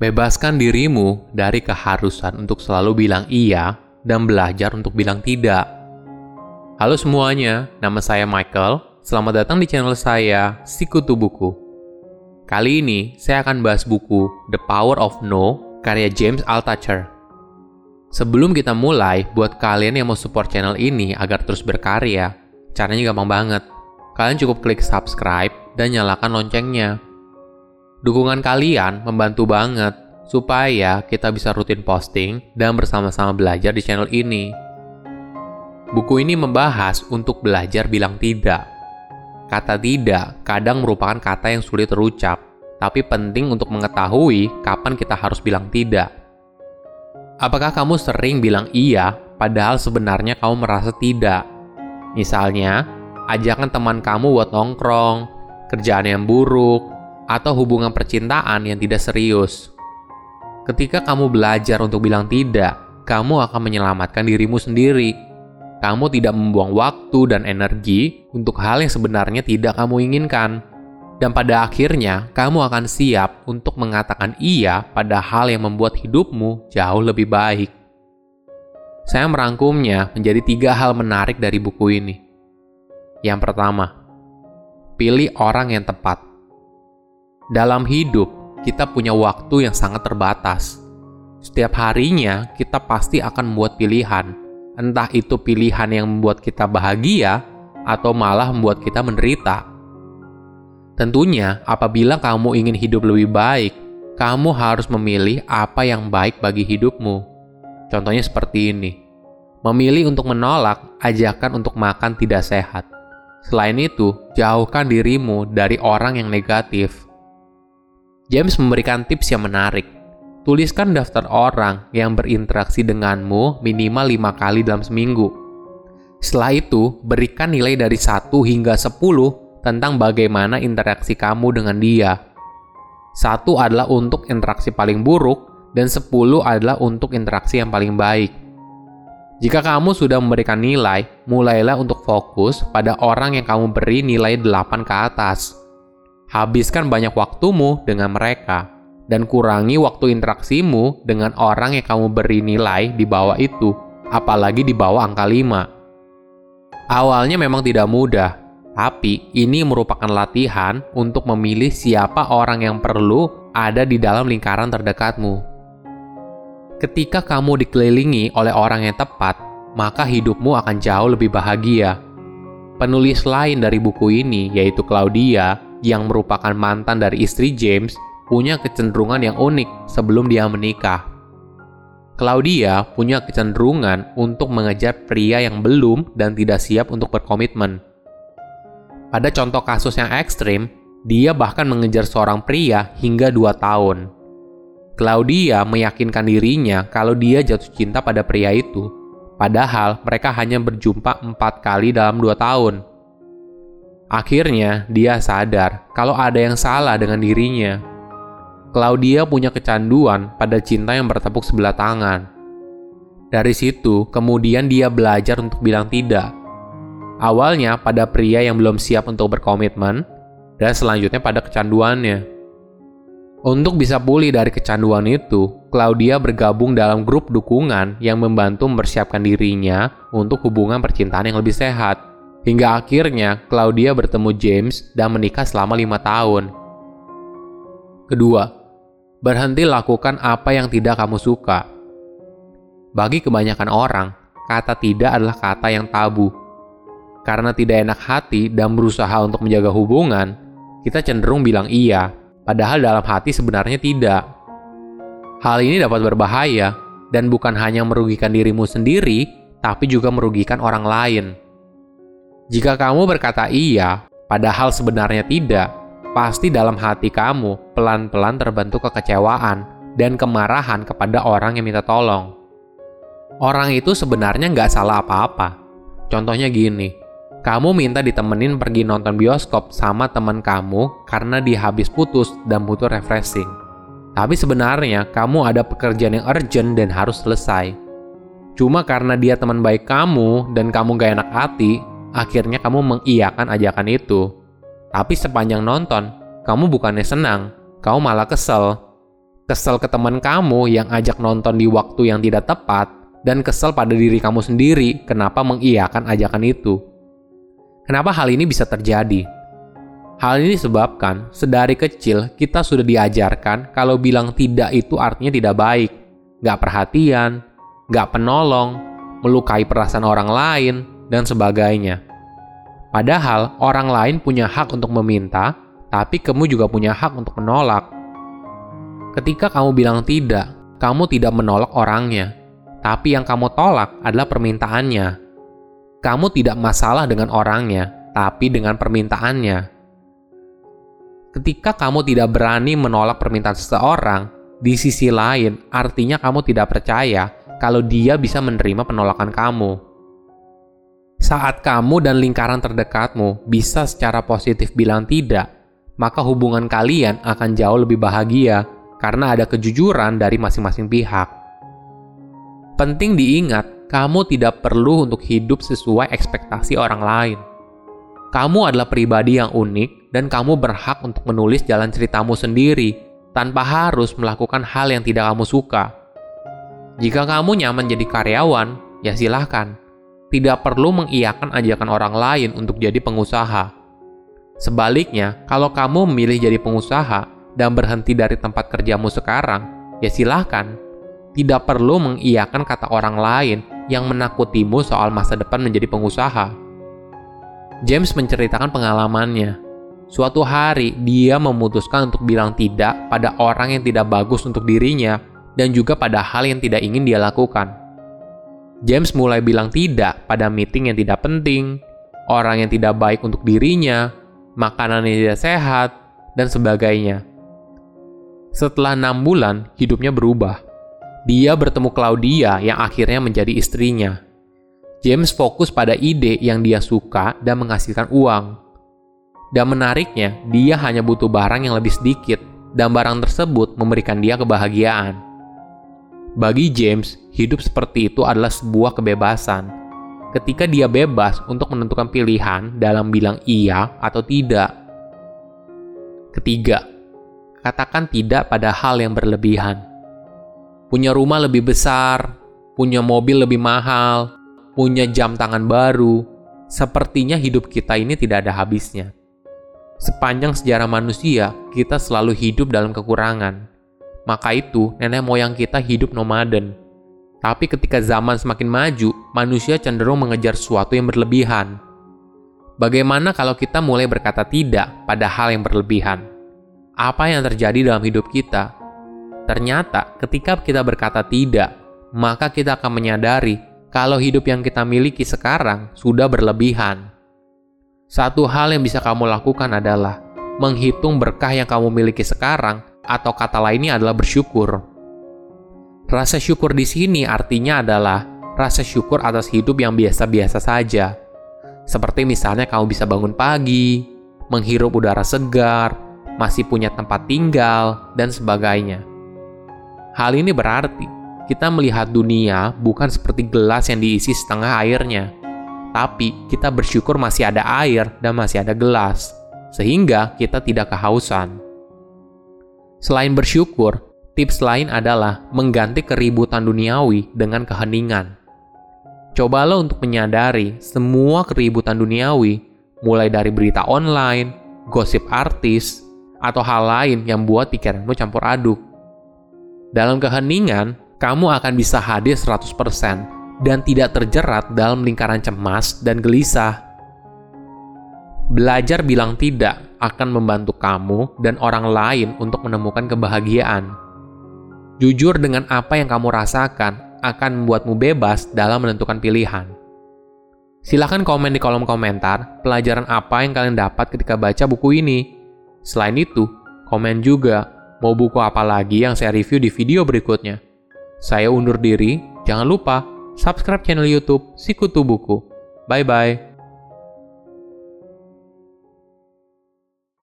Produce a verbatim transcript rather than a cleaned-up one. Bebaskan dirimu dari keharusan untuk selalu bilang iya dan belajar untuk bilang tidak. Halo semuanya, nama saya Michael. Selamat datang di channel saya, Si Kutubuku. Kali ini, saya akan bahas buku The Power of No, karya James Altucher. Sebelum kita mulai, buat kalian yang mau support channel ini agar terus berkarya, caranya gampang banget. Kalian cukup klik subscribe dan nyalakan loncengnya. Dukungan kalian membantu banget supaya kita bisa rutin posting dan bersama-sama belajar di channel ini. Buku ini membahas untuk belajar bilang tidak. Kata tidak kadang merupakan kata yang sulit terucap, tapi penting untuk mengetahui kapan kita harus bilang tidak. Apakah kamu sering bilang iya, padahal sebenarnya kamu merasa tidak? Misalnya, ajakan teman kamu buat nongkrong, kerjaan yang buruk, atau hubungan percintaan yang tidak serius. Ketika kamu belajar untuk bilang tidak, kamu akan menyelamatkan dirimu sendiri. Kamu tidak membuang waktu dan energi untuk hal yang sebenarnya tidak kamu inginkan. Dan pada akhirnya, kamu akan siap untuk mengatakan iya pada hal yang membuat hidupmu jauh lebih baik. Saya merangkumnya menjadi tiga hal menarik dari buku ini. Yang pertama, pilih orang yang tepat. Dalam hidup, kita punya waktu yang sangat terbatas. Setiap harinya, kita pasti akan membuat pilihan. Entah itu pilihan yang membuat kita bahagia, atau malah membuat kita menderita. Tentunya, apabila kamu ingin hidup lebih baik, kamu harus memilih apa yang baik bagi hidupmu. Contohnya seperti ini. Memilih untuk menolak ajakan untuk makan tidak sehat. Selain itu, jauhkan dirimu dari orang yang negatif. James memberikan tips yang menarik. Tuliskan daftar orang yang berinteraksi denganmu minimal lima kali dalam seminggu. Setelah itu, berikan nilai dari satu hingga sepuluh tentang bagaimana interaksi kamu dengan dia. satu adalah untuk interaksi paling buruk, dan sepuluh adalah untuk interaksi yang paling baik. Jika kamu sudah memberikan nilai, mulailah untuk fokus pada orang yang kamu beri nilai delapan ke atas. Habiskan banyak waktumu dengan mereka, dan kurangi waktu interaksimu dengan orang yang kamu beri nilai di bawah itu, apalagi di bawah angka lima. Awalnya memang tidak mudah, tapi ini merupakan latihan untuk memilih siapa orang yang perlu ada di dalam lingkaran terdekatmu. Ketika kamu dikelilingi oleh orang yang tepat, maka hidupmu akan jauh lebih bahagia. Penulis lain dari buku ini, yaitu Claudia, yang merupakan mantan dari istri James, punya kecenderungan yang unik sebelum dia menikah. Claudia punya kecenderungan untuk mengejar pria yang belum dan tidak siap untuk berkomitmen. Pada contoh kasus yang ekstrim, dia bahkan mengejar seorang pria hingga dua tahun. Claudia meyakinkan dirinya kalau dia jatuh cinta pada pria itu, padahal mereka hanya berjumpa empat kali dalam dua tahun. Akhirnya, dia sadar kalau ada yang salah dengan dirinya. Claudia punya kecanduan pada cinta yang bertepuk sebelah tangan. Dari situ, kemudian dia belajar untuk bilang tidak. Awalnya pada pria yang belum siap untuk berkomitmen, dan selanjutnya pada kecanduannya. Untuk bisa pulih dari kecanduan itu, Claudia bergabung dalam grup dukungan yang membantu mempersiapkan dirinya untuk hubungan percintaan yang lebih sehat. Hingga akhirnya, Claudia bertemu James dan menikah selama lima tahun. Kedua, berhenti lakukan apa yang tidak kamu suka. Bagi kebanyakan orang, kata tidak adalah kata yang tabu. Karena tidak enak hati dan berusaha untuk menjaga hubungan, kita cenderung bilang iya, padahal dalam hati sebenarnya tidak. Hal ini dapat berbahaya, dan bukan hanya merugikan dirimu sendiri, tapi juga merugikan orang lain. Jika kamu berkata iya, padahal sebenarnya tidak, pasti dalam hati kamu pelan-pelan terbentuk kekecewaan dan kemarahan kepada orang yang minta tolong. Orang itu sebenarnya nggak salah apa-apa. Contohnya gini, kamu minta ditemenin pergi nonton bioskop sama teman kamu karena dia habis putus dan butuh refreshing. Tapi sebenarnya kamu ada pekerjaan yang urgent dan harus selesai. Cuma karena dia teman baik kamu dan kamu nggak enak hati, akhirnya kamu mengiyakan ajakan itu. Tapi sepanjang nonton, kamu bukannya senang, kamu malah kesel. kesel ke teman kamu yang ajak nonton di waktu yang tidak tepat, dan kesel pada diri kamu sendiri kenapa mengiyakan ajakan itu. Kenapa hal ini bisa terjadi? Hal ini disebabkan sedari kecil kita sudah diajarkan kalau bilang tidak itu artinya tidak baik, gak perhatian, gak penolong, melukai perasaan orang lain, dan sebagainya. Padahal orang lain punya hak untuk meminta, tapi kamu juga punya hak untuk menolak. Ketika kamu bilang tidak, kamu tidak menolak orangnya, tapi yang kamu tolak adalah permintaannya. Kamu tidak masalah dengan orangnya, tapi dengan permintaannya. Ketika kamu tidak berani menolak permintaan seseorang, di sisi lain artinya kamu tidak percaya kalau dia bisa menerima penolakan kamu. Saat kamu dan lingkaran terdekatmu bisa secara positif bilang tidak, maka hubungan kalian akan jauh lebih bahagia, karena ada kejujuran dari masing-masing pihak. Penting diingat, kamu tidak perlu untuk hidup sesuai ekspektasi orang lain. Kamu adalah pribadi yang unik, dan kamu berhak untuk menulis jalan ceritamu sendiri, tanpa harus melakukan hal yang tidak kamu suka. Jika kamu nyaman jadi karyawan, ya silahkan. Tidak perlu mengiyakan ajakan orang lain untuk jadi pengusaha. Sebaliknya, kalau kamu memilih jadi pengusaha, dan berhenti dari tempat kerjamu sekarang, ya silahkan. Tidak perlu mengiyakan kata orang lain yang menakutimu soal masa depan menjadi pengusaha. James menceritakan pengalamannya. Suatu hari, dia memutuskan untuk bilang tidak pada orang yang tidak bagus untuk dirinya dan juga pada hal yang tidak ingin dia lakukan. James mulai bilang tidak pada meeting yang tidak penting, orang yang tidak baik untuk dirinya, makanan yang tidak sehat, dan sebagainya. Setelah enam bulan, hidupnya berubah. Dia bertemu Claudia yang akhirnya menjadi istrinya. James fokus pada ide yang dia suka dan menghasilkan uang. Dan menariknya, dia hanya butuh barang yang lebih sedikit, dan barang tersebut memberikan dia kebahagiaan. Bagi James, hidup seperti itu adalah sebuah kebebasan. Ketika dia bebas untuk menentukan pilihan dalam bilang iya atau tidak. Ketiga, katakan tidak pada hal yang berlebihan. Punya rumah lebih besar, punya mobil lebih mahal, punya jam tangan baru. Sepertinya hidup kita ini tidak ada habisnya. Sepanjang sejarah manusia, kita selalu hidup dalam kekurangan. Maka itu, nenek moyang kita hidup nomaden. Tapi ketika zaman semakin maju, manusia cenderung mengejar sesuatu yang berlebihan. Bagaimana kalau kita mulai berkata tidak pada hal yang berlebihan? Apa yang terjadi dalam hidup kita? Ternyata, ketika kita berkata tidak, maka kita akan menyadari kalau hidup yang kita miliki sekarang sudah berlebihan. Satu hal yang bisa kamu lakukan adalah menghitung berkah yang kamu miliki sekarang, atau kata lainnya adalah bersyukur. Rasa syukur di sini artinya adalah rasa syukur atas hidup yang biasa-biasa saja. Seperti misalnya kamu bisa bangun pagi, menghirup udara segar, masih punya tempat tinggal, dan sebagainya. Hal ini berarti kita melihat dunia bukan seperti gelas yang diisi setengah airnya, tapi kita bersyukur masih ada air dan masih ada gelas, sehingga kita tidak kehausan. Selain bersyukur, tips lain adalah mengganti keributan duniawi dengan keheningan. Cobalah untuk menyadari semua keributan duniawi, mulai dari berita online, gosip artis, atau hal lain yang buat pikiranmu campur aduk. Dalam keheningan, kamu akan bisa hadir seratus persen dan tidak terjerat dalam lingkaran cemas dan gelisah. Belajar bilang tidak akan membantu kamu dan orang lain untuk menemukan kebahagiaan. Jujur dengan apa yang kamu rasakan akan membuatmu bebas dalam menentukan pilihan. Silakan komen di kolom komentar pelajaran apa yang kalian dapat ketika baca buku ini. Selain itu, komen juga mau buku apa lagi yang saya review di video berikutnya. Saya undur diri, jangan lupa subscribe channel YouTube Si Kutubuku. Bye-bye.